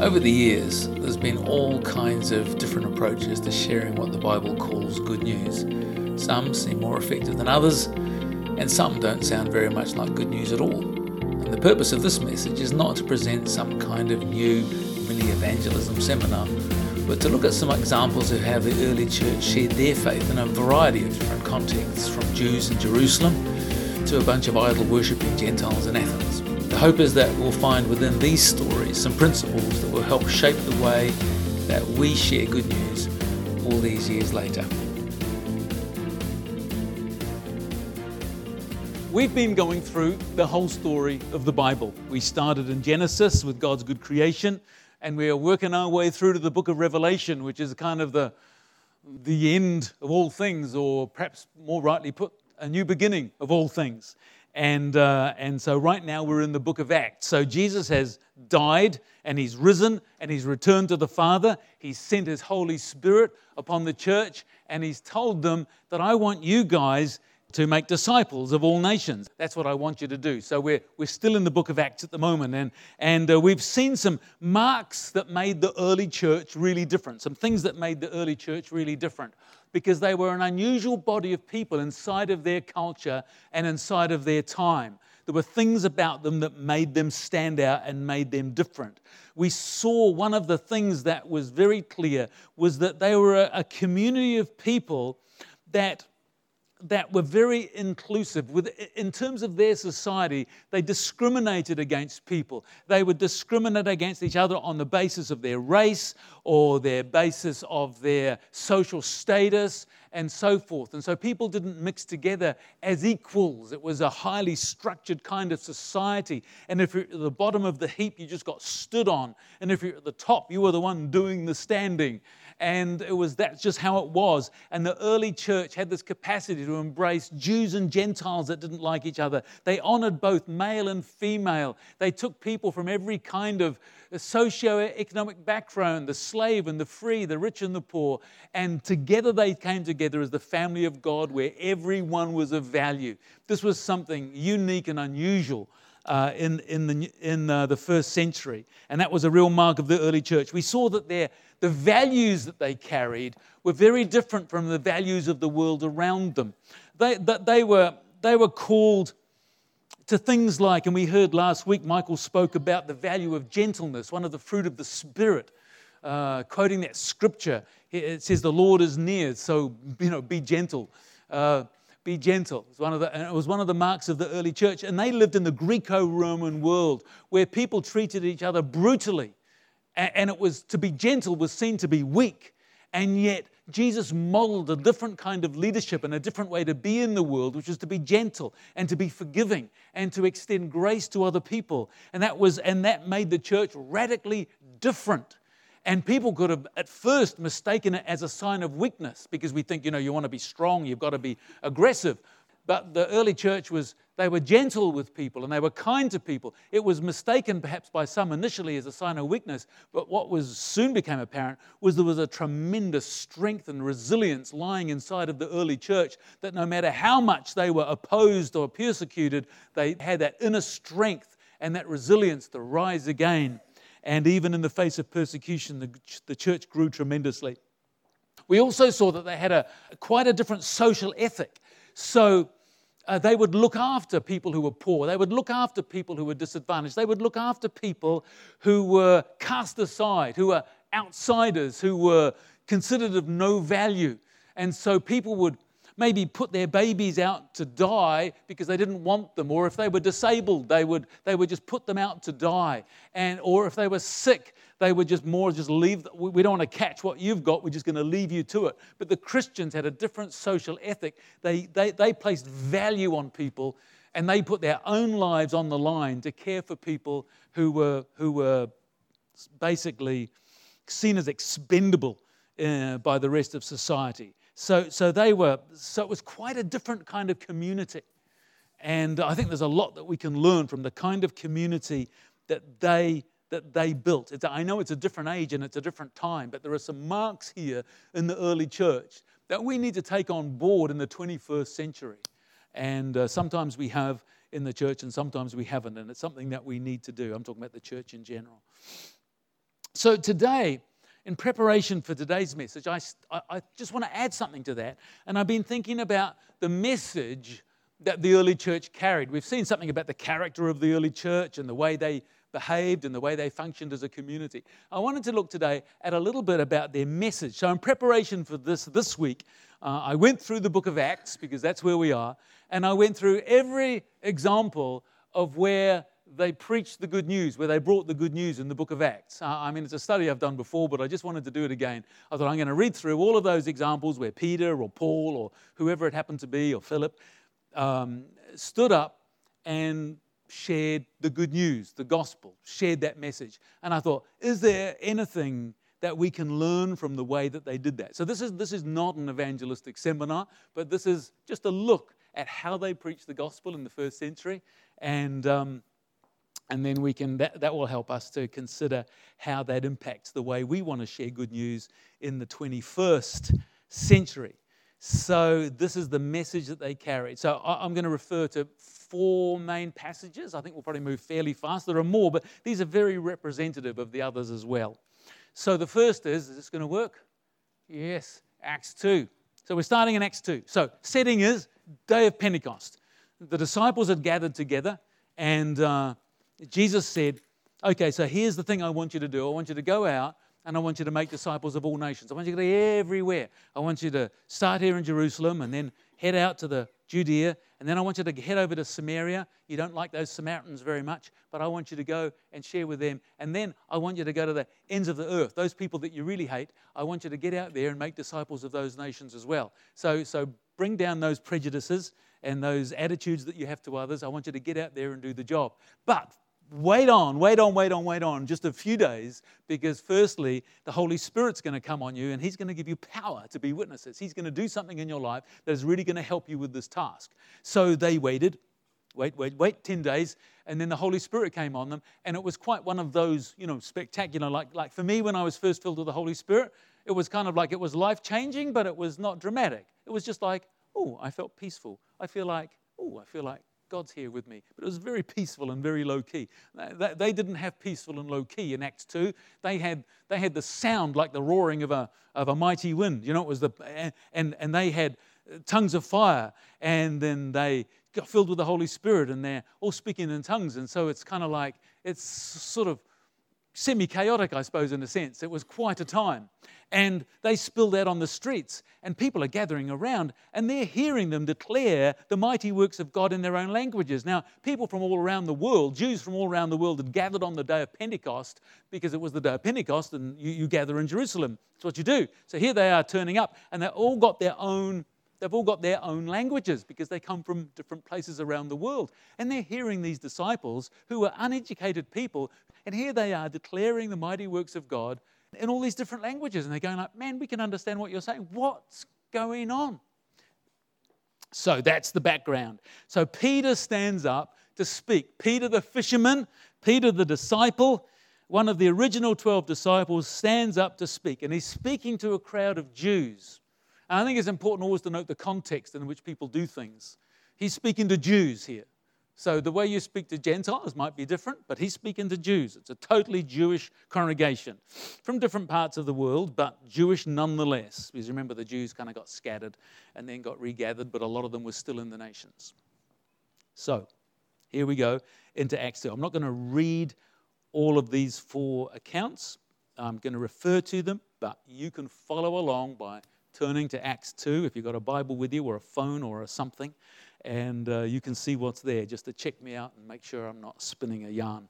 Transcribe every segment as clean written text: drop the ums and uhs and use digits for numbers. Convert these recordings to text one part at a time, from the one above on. Over the years, there's been all kinds of different approaches to sharing what the Bible calls good news. Some seem more effective than others, and some don't sound very much like good news at all. And the purpose of this message is not to present some kind of new mini-evangelism seminar, but to look at some examples of how the early church shared their faith in a variety of different contexts, from Jews in Jerusalem to a bunch of idol-worshipping Gentiles in Athens. The hope is that we'll find within these stories some principles that will help shape the way that we share good news all these years later. We've been going through the whole story of the Bible. We started in Genesis with God's good creation, and we are working our way through to the book of Revelation, which is kind of the end of all things, or perhaps more rightly put, a new beginning of all things. And so right now we're in the book of Acts. So Jesus has died, and he's risen, and he's returned to the Father. He's sent his Holy Spirit upon the church, and he's told them that I want you guys to make disciples of all nations. That's what I want you to do. So we're still in the book of Acts at the moment, and we've seen some marks that made the early church really different, some things that made the early church really different, because they were an unusual body of people inside of their culture and inside of their time. There were things about them that made them stand out and made them different. We saw one of the things that was very clear was that they were a community of people that were very inclusive. In terms of their society, they discriminated against people. They would discriminate against each other on the basis of their race or their basis of their social status and so forth. And so people didn't mix together as equals. It was a highly structured kind of society. And if you're at the bottom of the heap, you just got stood on. And if you're at the top, you were the one doing the standing. And that's just how it was. And the early church had this capacity to embrace Jews and Gentiles that didn't like each other. They honored both male and female. They took people from every kind of socioeconomic background, the slave and the free, the rich and the poor. And together they came together as the family of God, where everyone was of value. This was something unique and unusual in the first century, and that was a real mark of the early church. We saw that the values that they carried were very different from the values of the world around them. They were called to things like, and we heard last week, Michael spoke about the value of gentleness, one of the fruit of the Spirit. Quoting that scripture, it says, "The Lord is near, so be gentle." Be gentle. It was one of the marks of the early church, and they lived in the Greco-Roman world where people treated each other brutally, and it was to be gentle was seen to be weak, and yet Jesus modeled a different kind of leadership and a different way to be in the world, which was to be gentle and to be forgiving and to extend grace to other people, and that made the church radically different. And people could have at first mistaken it as a sign of weakness, because we think, you want to be strong, you've got to be aggressive. But the early church they were gentle with people and they were kind to people. It was mistaken perhaps by some initially as a sign of weakness, but what soon became apparent was there was a tremendous strength and resilience lying inside of the early church, that no matter how much they were opposed or persecuted, they had that inner strength and that resilience to rise again. And even in the face of persecution, the church grew tremendously. We also saw that they had quite a different social ethic. So they would look after people who were poor. They would look after people who were disadvantaged. They would look after people who were cast aside, who were outsiders, who were considered of no value. And so people would maybe put their babies out to die because they didn't want them, or if they were disabled, they would just put them out to die, or if they were sick, they would just leave. We don't want to catch what you've got. We're just going to leave you to it. But the Christians had a different social ethic. They placed value on people, and they put their own lives on the line to care for people who were basically seen as expendable by the rest of society. So it was quite a different kind of community. And I think there's a lot that we can learn from the kind of community that they built. I know it's a different age and it's a different time, but there are some marks here in the early church that we need to take on board in the 21st century. And sometimes we have in the church and sometimes we haven't, and it's something that we need to do. I'm talking about the church in general. So today, in preparation for today's message, I just want to add something to that. And I've been thinking about the message that the early church carried. We've seen something about the character of the early church and the way they behaved and the way they functioned as a community. I wanted to look today at a little bit about their message. So in preparation for this week, I went through the book of Acts, because that's where we are, and I went through every example of where they preached the good news, where they brought the good news in the book of Acts. It's a study I've done before, but I just wanted to do it again. I thought I'm going to read through all of those examples where Peter or Paul or whoever it happened to be, or Philip, stood up and shared the good news, the gospel, shared that message. And I thought, is there anything that we can learn from the way that they did that? So this is not an evangelistic seminar, but this is just a look at how they preached the gospel in the first century. And then we can that will help us to consider how that impacts the way we want to share good news in the 21st century. So this is the message that they carried. So I'm going to refer to four main passages. I think we'll probably move fairly fast. There are more, but these are very representative of the others as well. So the first is this going to work? Yes, Acts 2. So we're starting in Acts 2. So setting is day of Pentecost. The disciples had gathered together, and Jesus said, okay, so here's the thing I want you to do. I want you to go out, and I want you to make disciples of all nations. I want you to go everywhere. I want you to start here in Jerusalem and then head out to the Judea. And then I want you to head over to Samaria. You don't like those Samaritans very much, but I want you to go and share with them. And then I want you to go to the ends of the earth, those people that you really hate. I want you to get out there and make disciples of those nations as well. So bring down those prejudices and those attitudes that you have to others. I want you to get out there and do the job. But wait on, just a few days, because firstly, the Holy Spirit's going to come on you and He's going to give you power to be witnesses. He's going to do something in your life that is really going to help you with this task. So they waited 10 days, and then the Holy Spirit came on them, and it was quite one of those, spectacular, like for me when I was first filled with the Holy Spirit, it was kind of like it was life-changing, but it was not dramatic. It was just like, oh, I felt peaceful. I feel like God's here with me. But it was very peaceful and very low-key. They didn't have peaceful and low-key in Acts 2. They had the sound like the roaring of a mighty wind. It was and they had tongues of fire, and then they got filled with the Holy Spirit, and they're all speaking in tongues. And so it's kind of like, it's sort of semi-chaotic, I suppose, in a sense. It was quite a time. And they spilled out on the streets, and people are gathering around, and they're hearing them declare the mighty works of God in their own languages. Now, people from all around the world, Jews from all around the world, had gathered on the day of Pentecost, because it was the day of Pentecost, and you gather in Jerusalem. That's what you do. So here they are turning up, and they've all got their own languages, because they come from different places around the world. And they're hearing these disciples who are uneducated people, and here they are declaring the mighty works of God in all these different languages. And they're going like, man, we can understand what you're saying. What's going on? So that's the background. So Peter stands up to speak. Peter the fisherman, Peter the disciple, one of the original 12 disciples, stands up to speak. And he's speaking to a crowd of Jews. And I think it's important always to note the context in which people do things. He's speaking to Jews here. So the way you speak to Gentiles might be different, but he's speaking to Jews. It's a totally Jewish congregation from different parts of the world, but Jewish nonetheless. Because remember, the Jews kind of got scattered and then got regathered, but a lot of them were still in the nations. So here we go into Acts 2. I'm not going to read all of these four accounts. I'm going to refer to them, but you can follow along by turning to Acts 2 if you've got a Bible with you or a phone or a something, and you can see what's there, just to check me out and make sure I'm not spinning a yarn.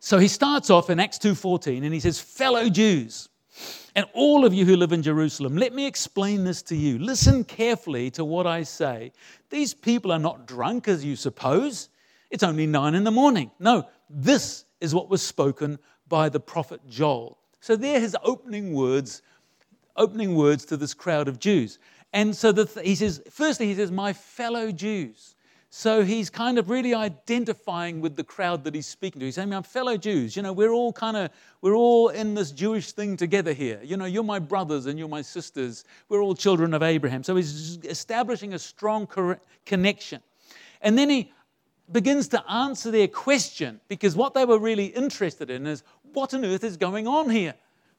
So he starts off in Acts 2:14, and he says, "Fellow Jews, and all of you who live in Jerusalem, let me explain this to you. Listen carefully to what I say. These people are not drunk, as you suppose. It's only 9 a.m. No, this is what was spoken by the prophet Joel." So there are his opening words to this crowd of Jews. And so he says, my fellow Jews. So he's kind of really identifying with the crowd that he's speaking to. He's saying, my fellow Jews, we're all in this Jewish thing together here. You're my brothers and you're my sisters. We're all children of Abraham. So he's establishing a strong connection. And then he begins to answer their question, because what they were really interested in is, what on earth is going on here?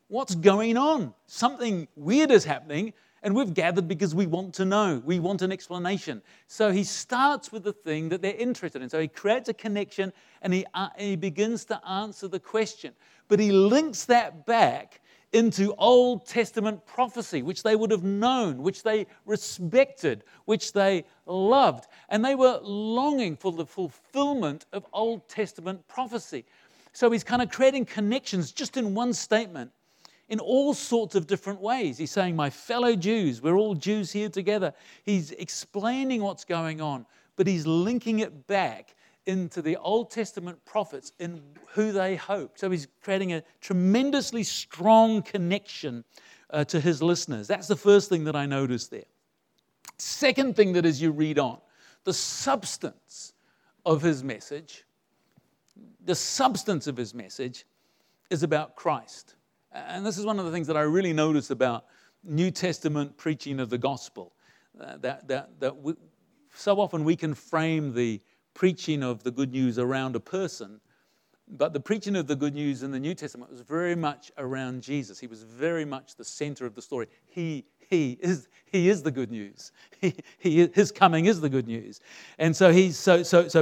What's going on? Something weird is happening, and we've gathered because we want to know. We want an explanation. So he starts with the thing that they're interested in. So he creates a connection, and he begins to answer the question. But he links that back into Old Testament prophecy, which they would have known, which they respected, which they loved. And they were longing for the fulfillment of Old Testament prophecy. So he's kind of creating connections just in one statement in all sorts of different ways. He's saying, my fellow Jews, we're all Jews here together. He's explaining what's going on, but he's linking it back into the Old Testament prophets and who they hope. So he's creating a tremendously strong connection to his listeners. That's the first thing that I noticed there. Second thing that as you read on, the substance of his message, is about Christ. And this is one of the things that I really notice about New Testament preaching of the gospel, that we, so often we can frame the preaching of the good news around a person, but the preaching of the good news in the New Testament was very much around Jesus. He was very much the center of the story. He is the good news. His coming is the good news. And so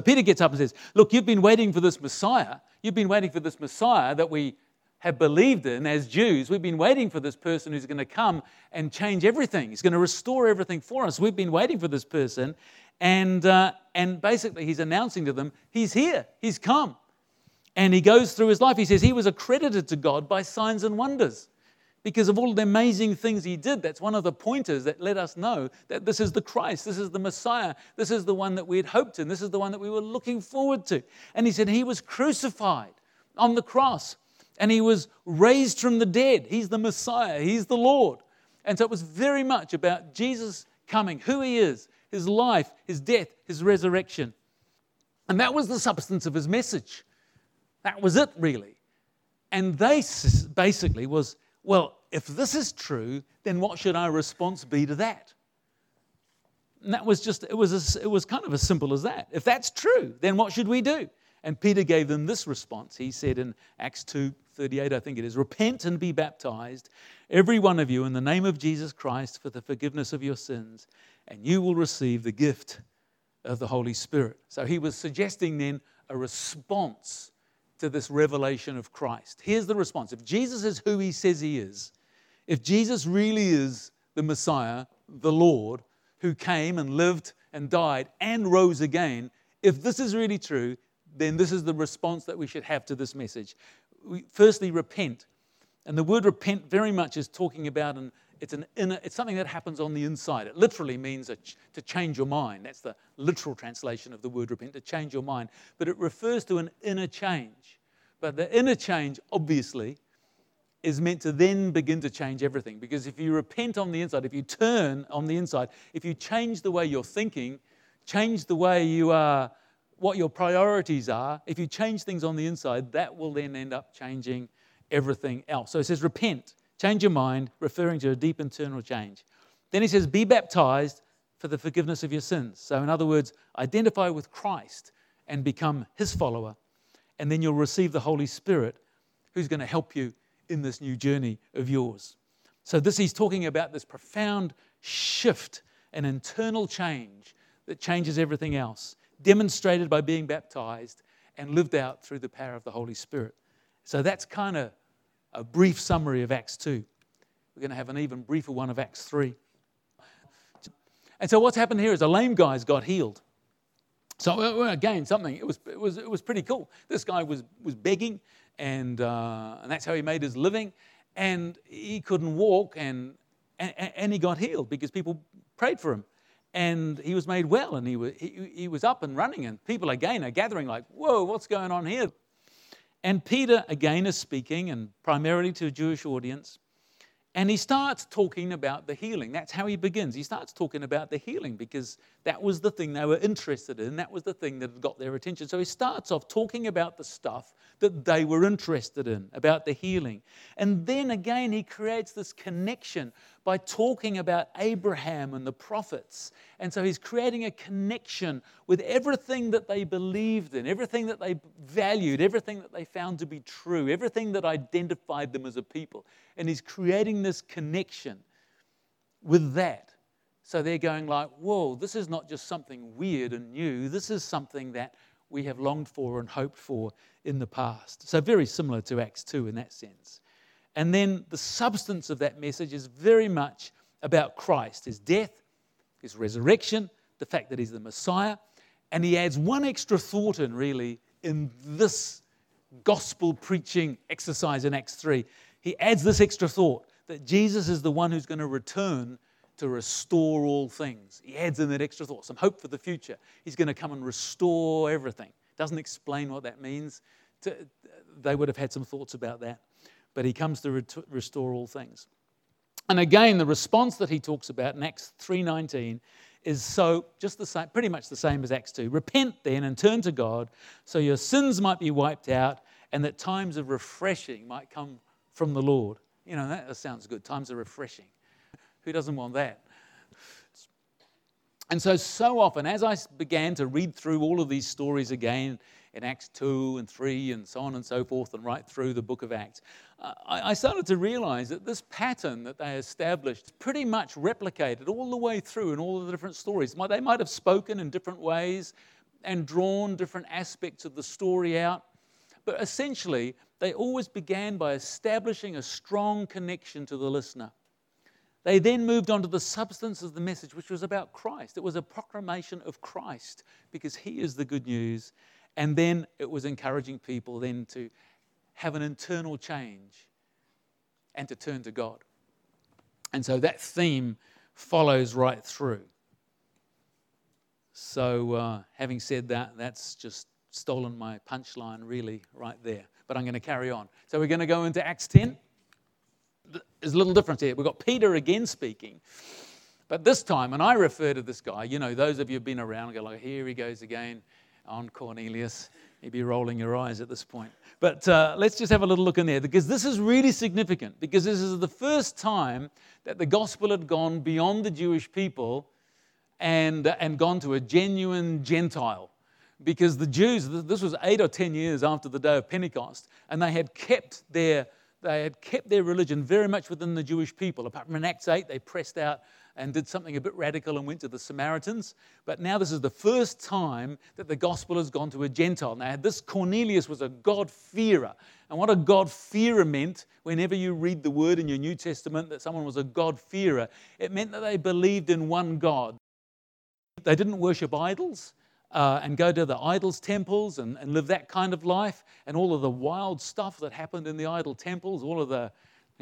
Peter gets up and says, look, you've been waiting for this Messiah that we have believed in as Jews. We've been waiting for this person who's going to come and change everything. He's going to restore everything for us. We've been waiting for this person. And basically he's announcing to them, he's here, he's come. And he goes through his life. He says he was accredited to God by signs and wonders because of all of the amazing things he did. That's one of the pointers that let us know that this is the Christ, this is the Messiah, this is the one that we had hoped in, this is the one that we were looking forward to. And he said he was crucified on the cross and he was raised from the dead. He's the Messiah, he's the Lord. And so it was very much about Jesus coming, who he is, his life, his death, his resurrection. And that was the substance of his message. That was it, really. And they basically was, well, if this is true, then what should our response be to that? And that was just, it was kind of as simple as that. If that's true, then what should we do? And Peter gave them this response. He said in Acts 2:38, I think it is, repent and be baptized, every one of you, in the name of Jesus Christ for the forgiveness of your sins, and you will receive the gift of the Holy Spirit. So he was suggesting then a response to this revelation of Christ. Here's the response. If Jesus is who he says he is, if Jesus really is the Messiah, the Lord, who came and lived and died and rose again, if this is really true, then this is the response that we should have to this message. Firstly, repent. And the word repent very much is talking about it's something that happens on the inside. It literally means to change your mind. That's the literal translation of the word repent, to change your mind. But it refers to an inner change. But the inner change, obviously, is meant to then begin to change everything. Because if you repent on the inside, if you turn on the inside, if you change the way you're thinking, change the way you are, what your priorities are, if you change things on the inside, that will then end up changing everything else. So it says repent, change your mind, referring to a deep internal change. Then he says be baptized for the forgiveness of your sins. So in other words, identify with Christ and become his follower. And then you'll receive the Holy Spirit who's going to help you in this new journey of yours. So this, he's talking about this profound shift, an internal change that changes everything else, demonstrated by being baptized and lived out through the power of the Holy Spirit. So that's kind of a brief summary of Acts 2. We're going to have an even briefer one of Acts 3. And so what's happened here is a lame guy's got healed. So again, something, it was pretty cool. This guy was begging, and that's how he made his living. And he couldn't walk, and he got healed because people prayed for him. And he was made well, and he was up and running, and people again are gathering like, whoa, what's going on here? And Peter again is speaking, and primarily to a Jewish audience, and he starts talking about the healing. That's how he begins. He starts talking about the healing because that was the thing they were interested in. That was the thing that got their attention. So he starts off talking about the stuff that they were interested in, about the healing. And then again, he creates this connection by talking about Abraham and the prophets. And so he's creating a connection with everything that they believed in, everything that they valued, everything that they found to be true, everything that identified them as a people. And he's creating this connection with that. So they're going like, whoa, this is not just something weird and new. This is something that we have longed for and hoped for in the past. So very similar to Acts 2 in that sense. And then the substance of that message is very much about Christ, his death, his resurrection, the fact that he's the Messiah. And he adds one extra thought in, really, in this gospel preaching exercise in Acts 3. He adds this extra thought that Jesus is the one who's going to return to restore all things. He adds in that extra thought, some hope for the future. He's going to come and restore everything. Doesn't explain what that means. They would have had some thoughts about that. But he comes to restore all things. And again, the response that he talks about in Acts 3:19 is so just the same, pretty much the same as Acts 2. Repent then and turn to God so your sins might be wiped out and that times of refreshing might come from the Lord. You know, that sounds good. Times of refreshing. Who doesn't want that? And so often, as I began to read through all of these stories again, in Acts 2 and 3 and so on and so forth and right through the book of Acts, I started to realize that this pattern that they established pretty much replicated all the way through in all of the different stories. They might have spoken in different ways and drawn different aspects of the story out, but essentially they always began by establishing a strong connection to the listener. They then moved on to the substance of the message, which was about Christ. It was a proclamation of Christ because he is the good news. And then it was encouraging people then to have an internal change and to turn to God. And so that theme follows right through. So having said that, that's just stolen my punchline really right there. But I'm going to carry on. So we're going to go into Acts 10. There's a little difference here. We've got Peter again speaking. But this time, and I refer to this guy, you know, those of you who've been around go like, here he goes again. On Cornelius, you'd be rolling your eyes at this point. But let's just have a little look in there, because this is really significant, because this is the first time that the gospel had gone beyond the Jewish people and gone to a genuine Gentile. Because the Jews, this was 8 or 10 years after the day of Pentecost, and they had kept their religion very much within the Jewish people. Apart from in Acts 8, they pressed out and did something a bit radical and went to the Samaritans. But now this is the first time that the gospel has gone to a Gentile. Now, this Cornelius was a God-fearer. And what a God-fearer meant, whenever you read the word in your New Testament that someone was a God-fearer, it meant that they believed in one God. They didn't worship idols. And go to the idols' temples and live that kind of life, and all of the wild stuff that happened in the idol temples, all of the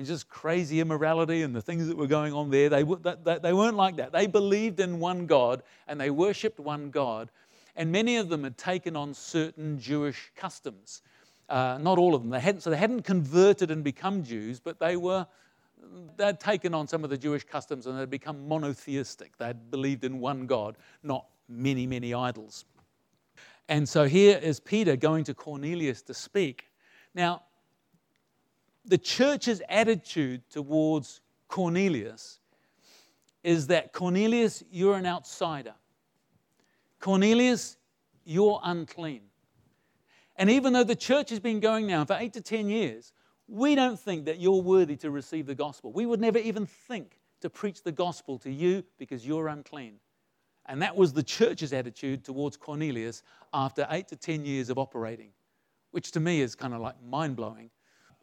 just crazy immorality and the things that were going on there. They weren't like that. They believed in one God, and they worshipped one God. And many of them had taken on certain Jewish customs. Not all of them. They hadn't converted and become Jews, but they'd taken on some of the Jewish customs, and they'd become monotheistic. They'd believed in one God, not many, many idols. And so here is Peter going to Cornelius to speak. Now, the church's attitude towards Cornelius is that, Cornelius, you're an outsider. Cornelius, you're unclean. And even though the church has been going now for 8 to 10 years, we don't think that you're worthy to receive the gospel. We would never even think to preach the gospel to you because you're unclean. And that was the church's attitude towards Cornelius after 8 to 10 years of operating, which to me is kind of like mind-blowing.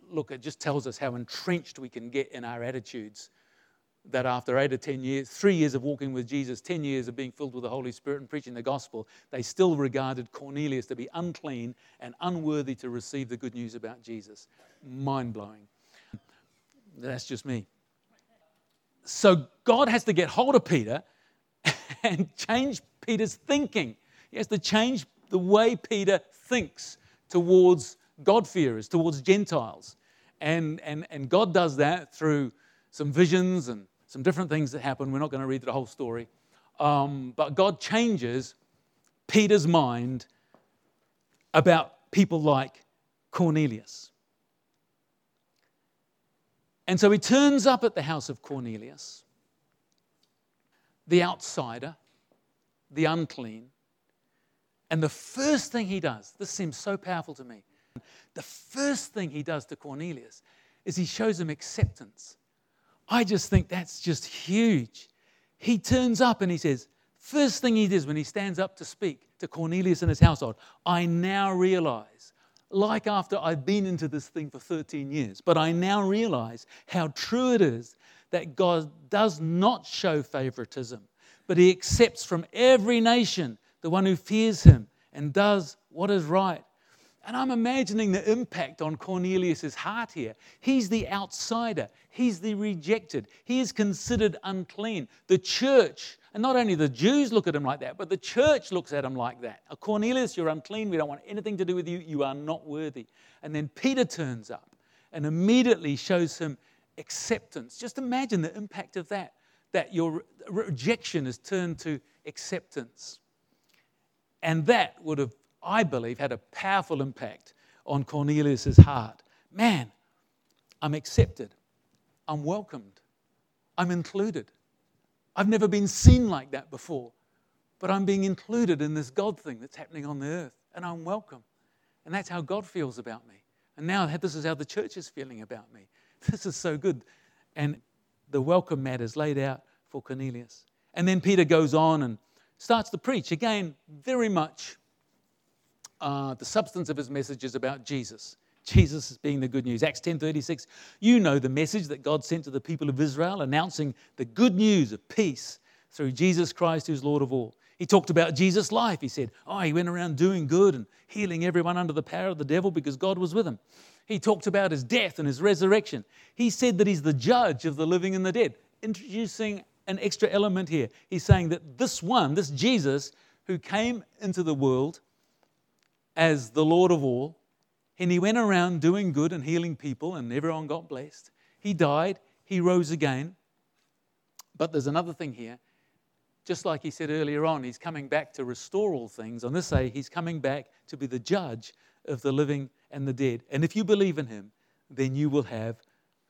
Look, it just tells us how entrenched we can get in our attitudes, that after 8 or 10 years, 3 years of walking with Jesus, 10 years of being filled with the Holy Spirit and preaching the gospel, they still regarded Cornelius to be unclean and unworthy to receive the good news about Jesus. Mind-blowing. That's just me. So God has to get hold of Peter and change Peter's thinking. He has to change the way Peter thinks towards God-fearers, towards Gentiles. And God does that through some visions and some different things that happen. We're not going to read the whole story. But God changes Peter's mind about people like Cornelius. And so he turns up at the house of Cornelius, the outsider, the unclean. And the first thing he does, this seems so powerful to me, the first thing he does to Cornelius is he shows him acceptance. I just think that's just huge. He turns up and he says, first thing he does when he stands up to speak to Cornelius and his household, I now realize, like after I've been into this thing for 13 years, but I now realize how true it is that God does not show favoritism, but he accepts from every nation the one who fears him and does what is right. And I'm imagining the impact on Cornelius' heart here. He's the outsider. He's the rejected. He is considered unclean. The church, and not only the Jews look at him like that, but the church looks at him like that. Cornelius, you're unclean. We don't want anything to do with you. You are not worthy. And then Peter turns up and immediately shows him acceptance. Just imagine the impact of that, that your rejection is turned to acceptance. And that would have, I believe, had a powerful impact on Cornelius' heart. Man, I'm accepted. I'm welcomed. I'm included. I've never been seen like that before, but I'm being included in this God thing that's happening on the earth, and I'm welcome. And that's how God feels about me. And now this is how the church is feeling about me. This is so good. And the welcome mat is laid out for Cornelius. And then Peter goes on and starts to preach. Again, very much the substance of his message is about Jesus. Jesus is being the good news. Acts 10:36, you know the message that God sent to the people of Israel, announcing the good news of peace through Jesus Christ, who's Lord of all. He talked about Jesus' life. He said, he went around doing good and healing everyone under the power of the devil because God was with him. He talked about his death and his resurrection. He said that he's the judge of the living and the dead, introducing an extra element here. He's saying that this Jesus who came into the world as the Lord of all, and he went around doing good and healing people, and everyone got blessed. He died, he rose again. But there's another thing here. Just like he said earlier on, he's coming back to restore all things. On this day, he's coming back to be the judge of the living and the dead. And if you believe in him, then you will have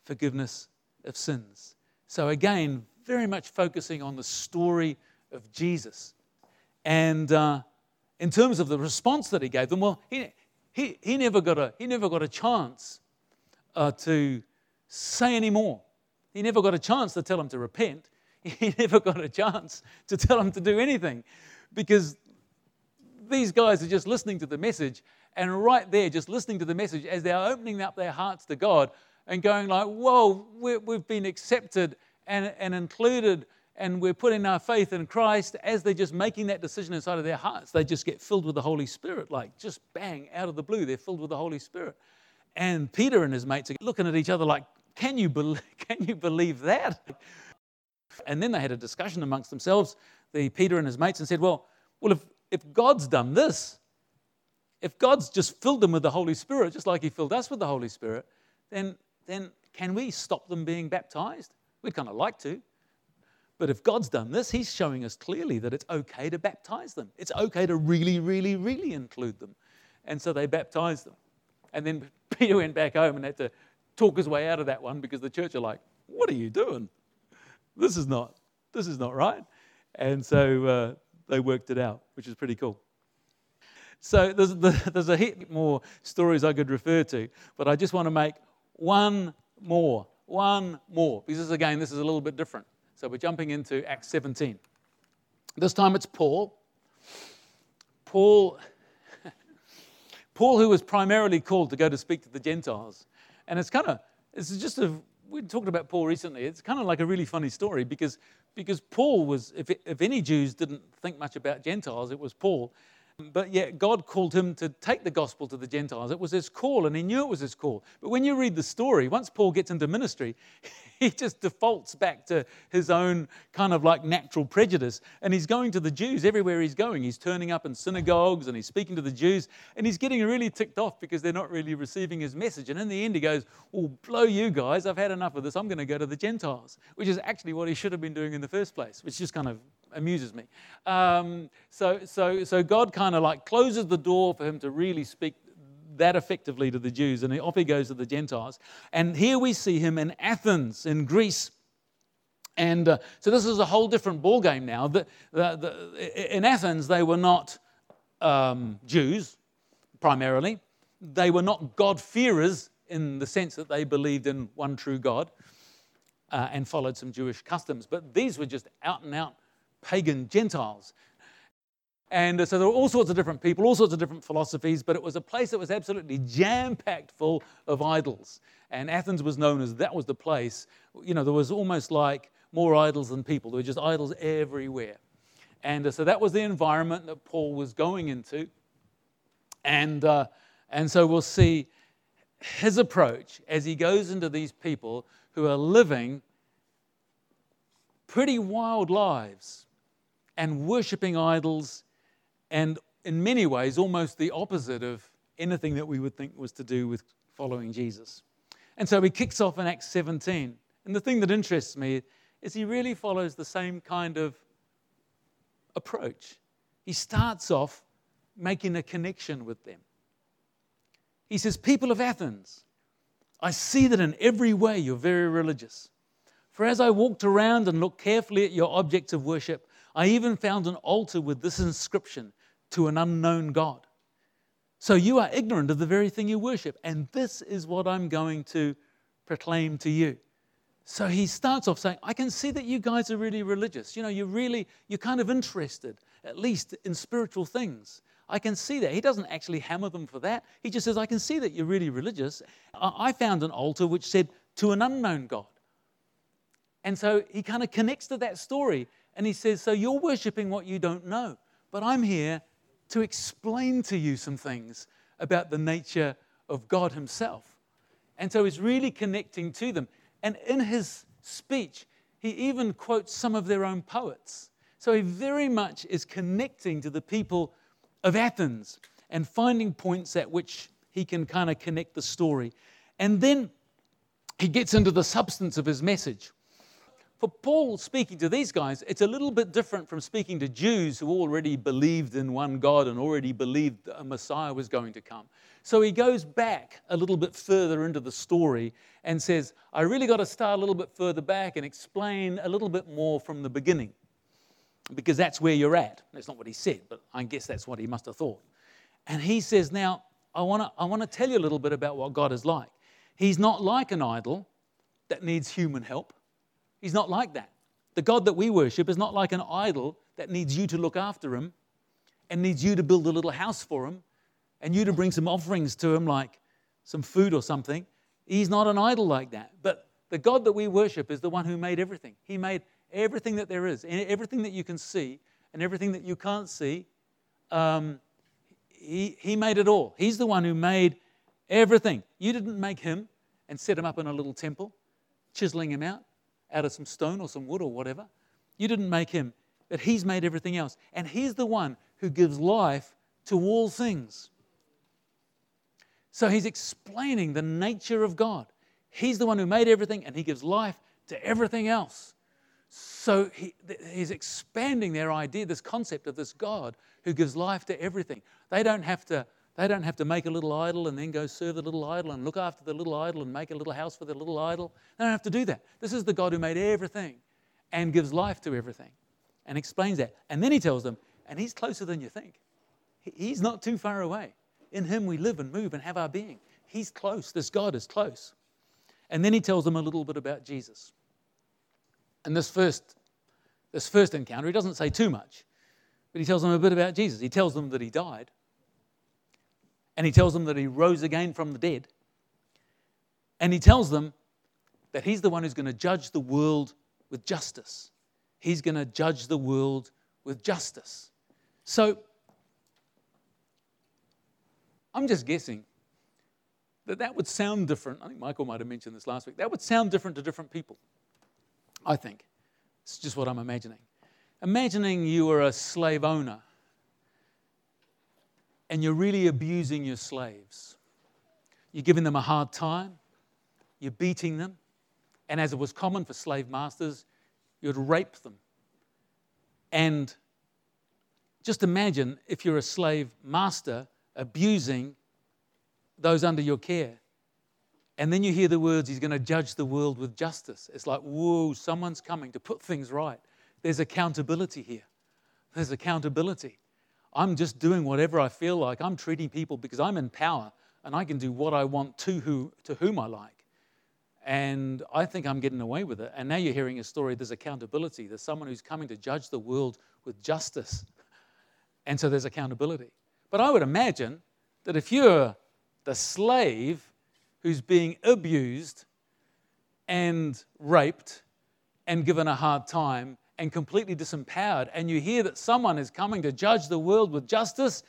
forgiveness of sins. So again, very much focusing on the story of Jesus. And in terms of the response that he gave them, well, he never got a chance to say any more. He never got a chance to tell him to repent. He never got a chance to tell him to do anything, because these guys are just listening to the message, and right there, just listening to the message as they're opening up their hearts to God and going like, whoa, we've been accepted and included, and we're putting our faith in Christ. As they're just making that decision inside of their hearts, they just get filled with the Holy Spirit, like just bang, out of the blue, they're filled with the Holy Spirit. And Peter and his mates are looking at each other like, can you believe that? And then they had a discussion amongst themselves, Peter and his mates, and said, well, if God's done this, if God's just filled them with the Holy Spirit, just like he filled us with the Holy Spirit, then can we stop them being baptized? We'd kind of like to. But if God's done this, he's showing us clearly that it's okay to baptize them. It's okay to really, really, really include them. And so they baptized them. And then Peter went back home and had to talk his way out of that one, because the church are like, what are you doing? This is not right. And so they worked it out, which is pretty cool. So there's a heap more stories I could refer to, but I just want to make one more. Because again, this is a little bit different. So we're jumping into Acts 17. This time it's Paul, who was primarily called to go to speak to the Gentiles. And we talked about Paul recently. It's kind of like a really funny story because Paul was, if any Jews didn't think much about Gentiles, it was Paul. But yet God called him to take the gospel to the Gentiles. It was his call, and he knew it was his call. But when you read the story, once Paul gets into ministry, he just defaults back to his own kind of like natural prejudice. And he's going to the Jews everywhere he's going. He's turning up in synagogues, and he's speaking to the Jews. And he's getting really ticked off because they're not really receiving his message. And in the end, he goes, blow you guys. I've had enough of this. I'm going to go to the Gentiles, which is actually what he should have been doing in the first place, which just kind of amuses me. So God kind of like closes the door for him to really speak that effectively to the Jews, and off he goes to the Gentiles. And here we see him in Athens, in Greece. And so this is a whole different ballgame now. In Athens, they were not Jews, primarily. They were not God-fearers in the sense that they believed in one true God and followed some Jewish customs. But these were just out-and-out pagan Gentiles. And so there were all sorts of different people, all sorts of different philosophies, but it was a place that was absolutely jam-packed full of idols. And Athens was known as, that was the place, you know, there was almost like more idols than people. There were just idols everywhere. And so that was the environment that Paul was going into. And so we'll see his approach as he goes into these people who are living pretty wild lives and worshipping idols, and in many ways almost the opposite of anything that we would think was to do with following Jesus. And so he kicks off in Acts 17. And the thing that interests me is he really follows the same kind of approach. He starts off making a connection with them. He says, people of Athens, I see that in every way you're very religious. For as I walked around and looked carefully at your objects of worship, I even found an altar with this inscription, to an unknown God. So you are ignorant of the very thing you worship, and this is what I'm going to proclaim to you. So he starts off saying, I can see that you guys are really religious. You know, you're kind of interested, at least, in spiritual things. I can see that. He doesn't actually hammer them for that. He just says, I can see that you're really religious. I found an altar which said, to an unknown God. And so he kind of connects to that story. And he says, so you're worshipping what you don't know, but I'm here to explain to you some things about the nature of God himself. And so he's really connecting to them. And in his speech, he even quotes some of their own poets. So he very much is connecting to the people of Athens and finding points at which he can kind of connect the story. And then he gets into the substance of his message. For Paul speaking to these guys, it's a little bit different from speaking to Jews who already believed in one God and already believed a Messiah was going to come. So he goes back a little bit further into the story and says, I really got to start a little bit further back and explain a little bit more from the beginning, because that's where you're at. That's not what he said, but I guess that's what he must have thought. And he says, now, I want to tell you a little bit about what God is like. He's not like an idol that needs human help. He's not like that. The God that we worship is not like an idol that needs you to look after him and needs you to build a little house for him and you to bring some offerings to him, like some food or something. He's not an idol like that. But the God that we worship is the one who made everything. He made everything that there is, and everything that you can see and everything that you can't see. He made it all. He's the one who made everything. You didn't make him and set him up in a little temple, chiseling him out of some stone or some wood or whatever. You didn't make him, but he's made everything else. And he's the one who gives life to all things. So he's explaining the nature of God. He's the one who made everything, and he gives life to everything else. So he's expanding their idea, this concept of this God who gives life to everything. They don't have to make a little idol and then go serve the little idol and look after the little idol and make a little house for the little idol. They don't have to do that. This is the God who made everything and gives life to everything and explains that. And then he tells them, and he's closer than you think. He's not too far away. In him we live and move and have our being. He's close. This God is close. And then he tells them a little bit about Jesus. And this first encounter, he doesn't say too much, but he tells them a bit about Jesus. He tells them that he died. And he tells them that he rose again from the dead. And he tells them that he's the one who's going to judge the world with justice. He's going to judge the world with justice. So I'm just guessing that would sound different. I think Michael might have mentioned this last week. That would sound different to different people, I think. It's just what I'm imagining. Imagining you were a slave owner and you're really abusing your slaves. You're giving them a hard time. You're beating them. And as it was common for slave masters, you'd rape them. And just imagine if you're a slave master abusing those under your care. And then you hear the words, he's going to judge the world with justice. It's like, whoa, someone's coming to put things right. There's accountability here. There's accountability. I'm just doing whatever I feel like. I'm treating people because I'm in power and I can do what I want to whom I like. And I think I'm getting away with it. And now you're hearing a story, there's accountability. There's someone who's coming to judge the world with justice. And so there's accountability. But I would imagine that if you're the slave who's being abused and raped and given a hard time and completely disempowered, and you hear that someone is coming to judge the world with justice,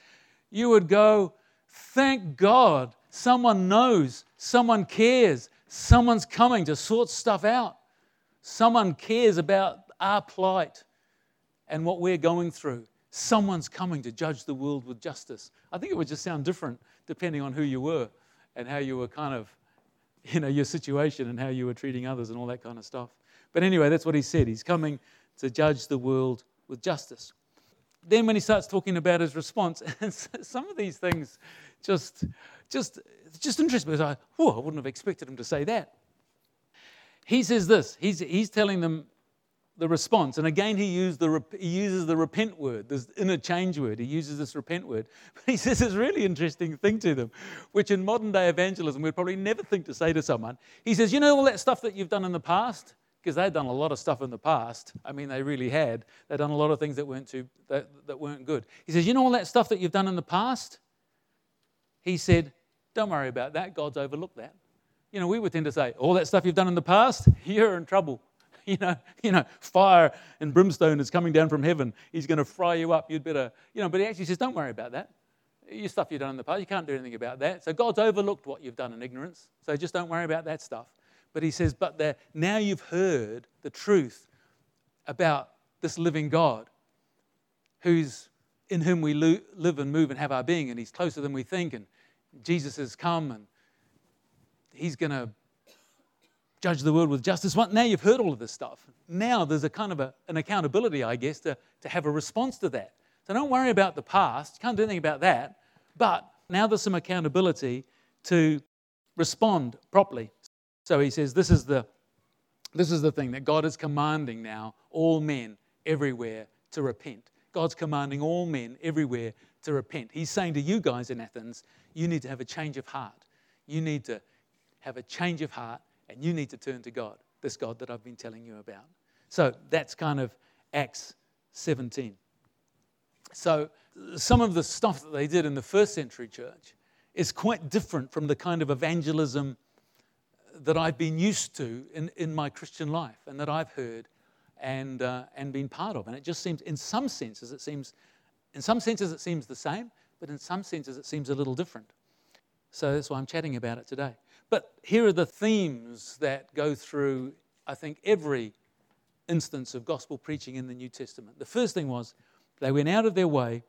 you would go, thank God, someone knows, someone cares, someone's coming to sort stuff out. Someone cares about our plight and what we're going through. Someone's coming to judge the world with justice. I think it would just sound different depending on who you were and how you were kind of, you know, your situation and how you were treating others and all that kind of stuff. But anyway, that's what he said. He's coming to judge the world with justice. Then when he starts talking about his response, and some of these things just interesting because I wouldn't have expected him to say that. He says this. He's telling them the response, and again he uses the repent word, this interchange word. He uses this repent word. But he says this really interesting thing to them, which in modern day evangelism we'd probably never think to say to someone. He says, you know all that stuff that you've done in the past? Because they'd done a lot of stuff in the past. I mean, they really had. They'd done a lot of things that weren't good. He says, you know all that stuff that you've done in the past? He said, don't worry about that. God's overlooked that. You know, we would tend to say, all that stuff you've done in the past, you're in trouble. You know, fire and brimstone is coming down from heaven. He's going to fry you up. You'd better, you know, but he actually says, don't worry about that. Your stuff you've done in the past, you can't do anything about that. So God's overlooked what you've done in ignorance. So just don't worry about that stuff. But he says, but now you've heard the truth about this living God who's in whom we live and move and have our being, and he's closer than we think, and Jesus has come, and he's going to judge the world with justice. Well, now you've heard all of this stuff. Now there's a kind of an accountability, I guess, to have a response to that. So don't worry about the past. Can't do anything about that. But now there's some accountability to respond properly. So he says, this is the thing that God is commanding now all men everywhere to repent. God's commanding all men everywhere to repent. He's saying to you guys in Athens, you need to have a change of heart. You need to have a change of heart and you need to turn to God, this God that I've been telling you about. So that's kind of Acts 17. So some of the stuff that they did in the first century church is quite different from the kind of evangelism that I've been used to in my Christian life and that I've heard and been part of. And it just seems, in some senses it seems the same, but in some senses it seems a little different. So that's why I'm chatting about it today. But here are the themes that go through, I think, every instance of gospel preaching in the New Testament. The first thing was they went out of their way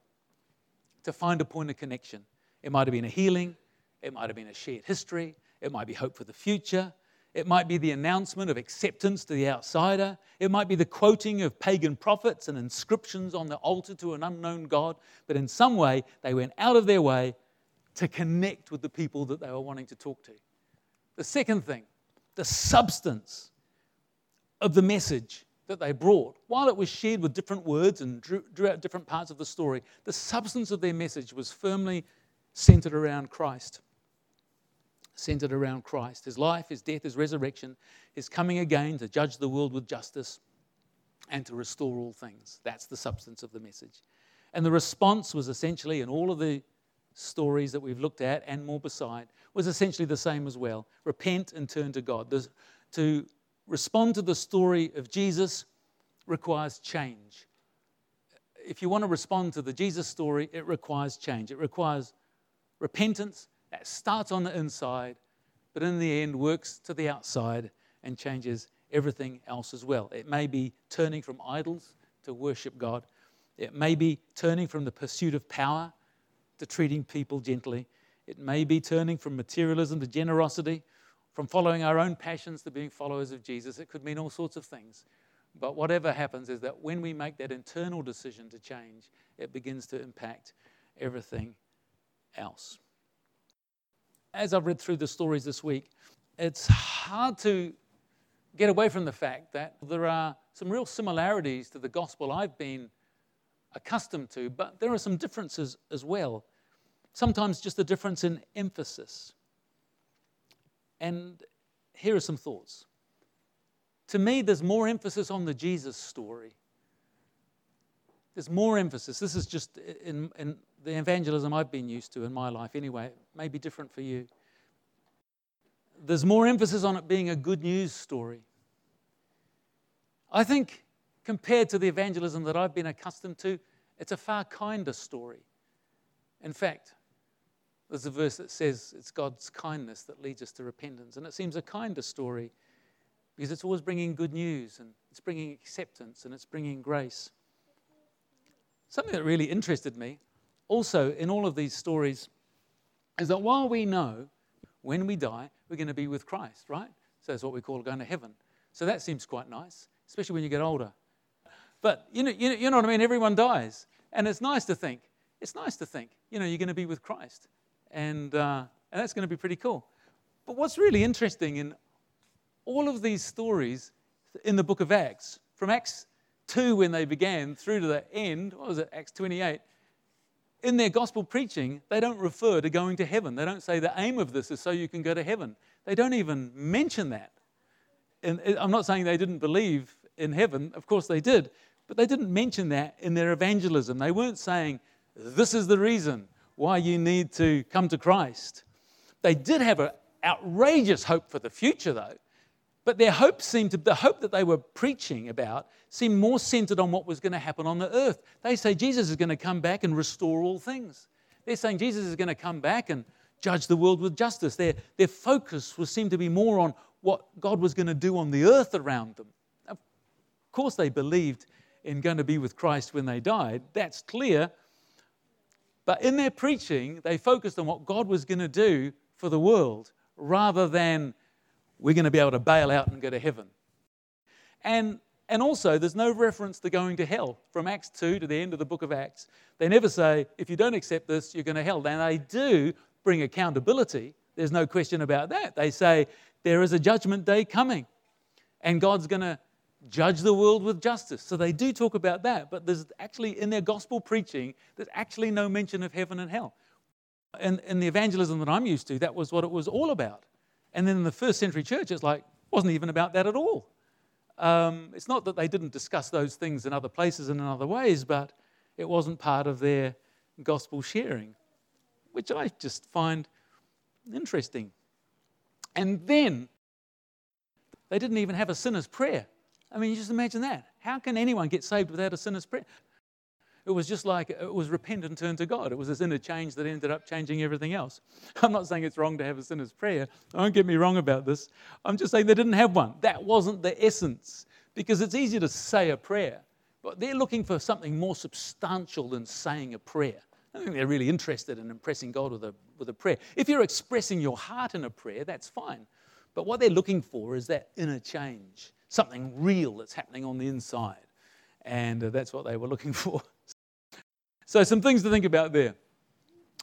to find a point of connection. It might have been a healing. It might have been a shared history. It might be hope for the future. It might be the announcement of acceptance to the outsider. It might be the quoting of pagan prophets and inscriptions on the altar to an unknown God. But in some way, they went out of their way to connect with the people that they were wanting to talk to. The second thing, the substance of the message that they brought, while it was shared with different words and drew out different parts of the story, the substance of their message was firmly centered around Christ. Centered around Christ, his life, his death, his resurrection, his coming again to judge the world with justice and to restore all things. That's the substance of the message. And the response was essentially, in all of the stories that we've looked at and more beside, was essentially the same as well. Repent and turn to God. To respond to the story of Jesus requires change. If you want to respond to the Jesus story, it requires change. It requires repentance. That starts on the inside, but in the end works to the outside and changes everything else as well. It may be turning from idols to worship God. It may be turning from the pursuit of power to treating people gently. It may be turning from materialism to generosity, from following our own passions to being followers of Jesus. It could mean all sorts of things. But whatever happens is that when we make that internal decision to change, it begins to impact everything else. as I've read through the stories this week, it's hard to get away from the fact that there are some real similarities to the gospel I've been accustomed to, but there are some differences as well. Sometimes just a difference in emphasis. And here are some thoughts. To me, there's more emphasis on the Jesus story. There's more emphasis. This is just in the evangelism I've been used to in my life anyway. It may be different for you. There's more emphasis on it being a good news story. I think compared to the evangelism that I've been accustomed to, it's a far kinder story. In fact, there's a verse that says it's God's kindness that leads us to repentance. And it seems a kinder story because it's always bringing good news and it's bringing acceptance and it's bringing grace. Something that really interested me also in all of these stories is that while we know when we die, we're going to be with Christ, right? So that's what we call going to heaven. So that seems quite nice, especially when you get older. But you know what I mean? Everyone dies. And it's nice to think. You're going to be with Christ. And that's going to be pretty cool. But what's really interesting in all of these stories in the book of Acts, from Acts 2 when they began through to the end, Acts 28, in their gospel preaching, they don't refer to going to heaven. They don't say the aim of this is so you can go to heaven. They don't even mention that. And I'm not saying they didn't believe in heaven. Of course they did. But they didn't mention that in their evangelism. They weren't saying, this is the reason why you need to come to Christ. They did have an outrageous hope for the future, though. But their hope the hope that they were preaching about seemed more centered on what was going to happen on the earth. They say Jesus is going to come back and restore all things. They're saying Jesus is going to come back and judge the world with justice. Their focus seemed to be more on what God was going to do on the earth around them. Of course they believed in going to be with Christ when they died. That's clear. But in their preaching, they focused on what God was going to do for the world rather than we're going to be able to bail out and go to heaven. And also, there's no reference to going to hell from Acts 2 to the end of the book of Acts. They never say, if you don't accept this, you're going to hell. And they do bring accountability. There's no question about that. They say, there is a judgment day coming and God's going to judge the world with justice. So they do talk about that, but there's actually, in their gospel preaching, there's actually no mention of heaven and hell. And in the evangelism that I'm used to, that was what it was all about. And then in the first century church, it's like, wasn't even about that at all. It's not that they didn't discuss those things in other places and in other ways, but it wasn't part of their gospel sharing, which I just find interesting. And then they didn't even have a sinner's prayer. I mean, you just imagine that. How can anyone get saved without a sinner's prayer? It was just like, it was repent and turn to God. It was this interchange that ended up changing everything else. I'm not saying it's wrong to have a sinner's prayer. Don't get me wrong about this. I'm just saying they didn't have one. That wasn't the essence. Because it's easy to say a prayer, but they're looking for something more substantial than saying a prayer. I think they're really interested in impressing God with a prayer. If you're expressing your heart in a prayer, that's fine. But what they're looking for is that inner change. Something real that's happening on the inside. And that's what they were looking for. So some things to think about there.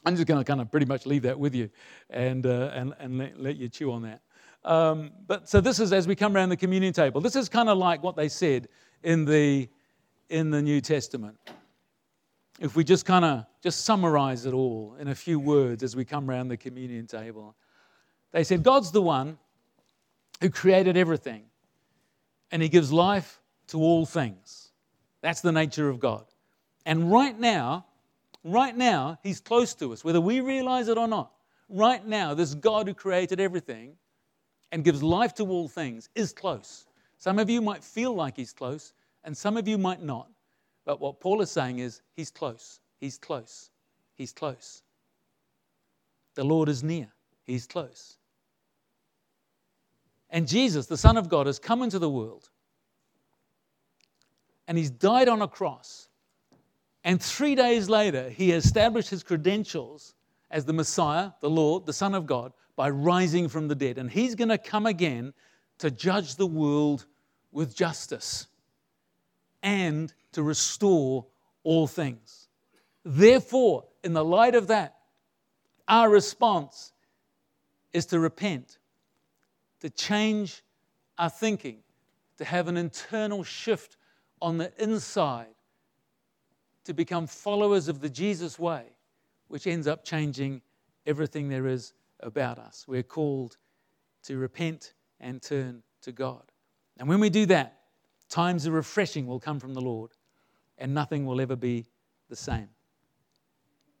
I'm just going to kind of pretty much leave that with you and let you chew on that. But so this is, as we come around the communion table, this is kind of like what they said in the New Testament. If we just kind of summarize it all in a few words as we come around the communion table. They said, God's the one who created everything. And he gives life to all things. That's the nature of God. And right now, he's close to us, whether we realize it or not. Right now, this God who created everything and gives life to all things is close. Some of you might feel like he's close, and some of you might not. But what Paul is saying is, he's close, he's close, he's close. The Lord is near, he's close. And Jesus, the Son of God, has come into the world. And he's died on a cross. And 3 days later, he established his credentials as the Messiah, the Lord, the Son of God, by rising from the dead. And he's going to come again to judge the world with justice and to restore all things. Therefore, in the light of that, our response is to repent, to change our thinking, to have an internal shift on the inside, to become followers of the Jesus way, which ends up changing everything there is about us. We're called to repent and turn to God. And when we do that, times of refreshing will come from the Lord, and nothing will ever be the same.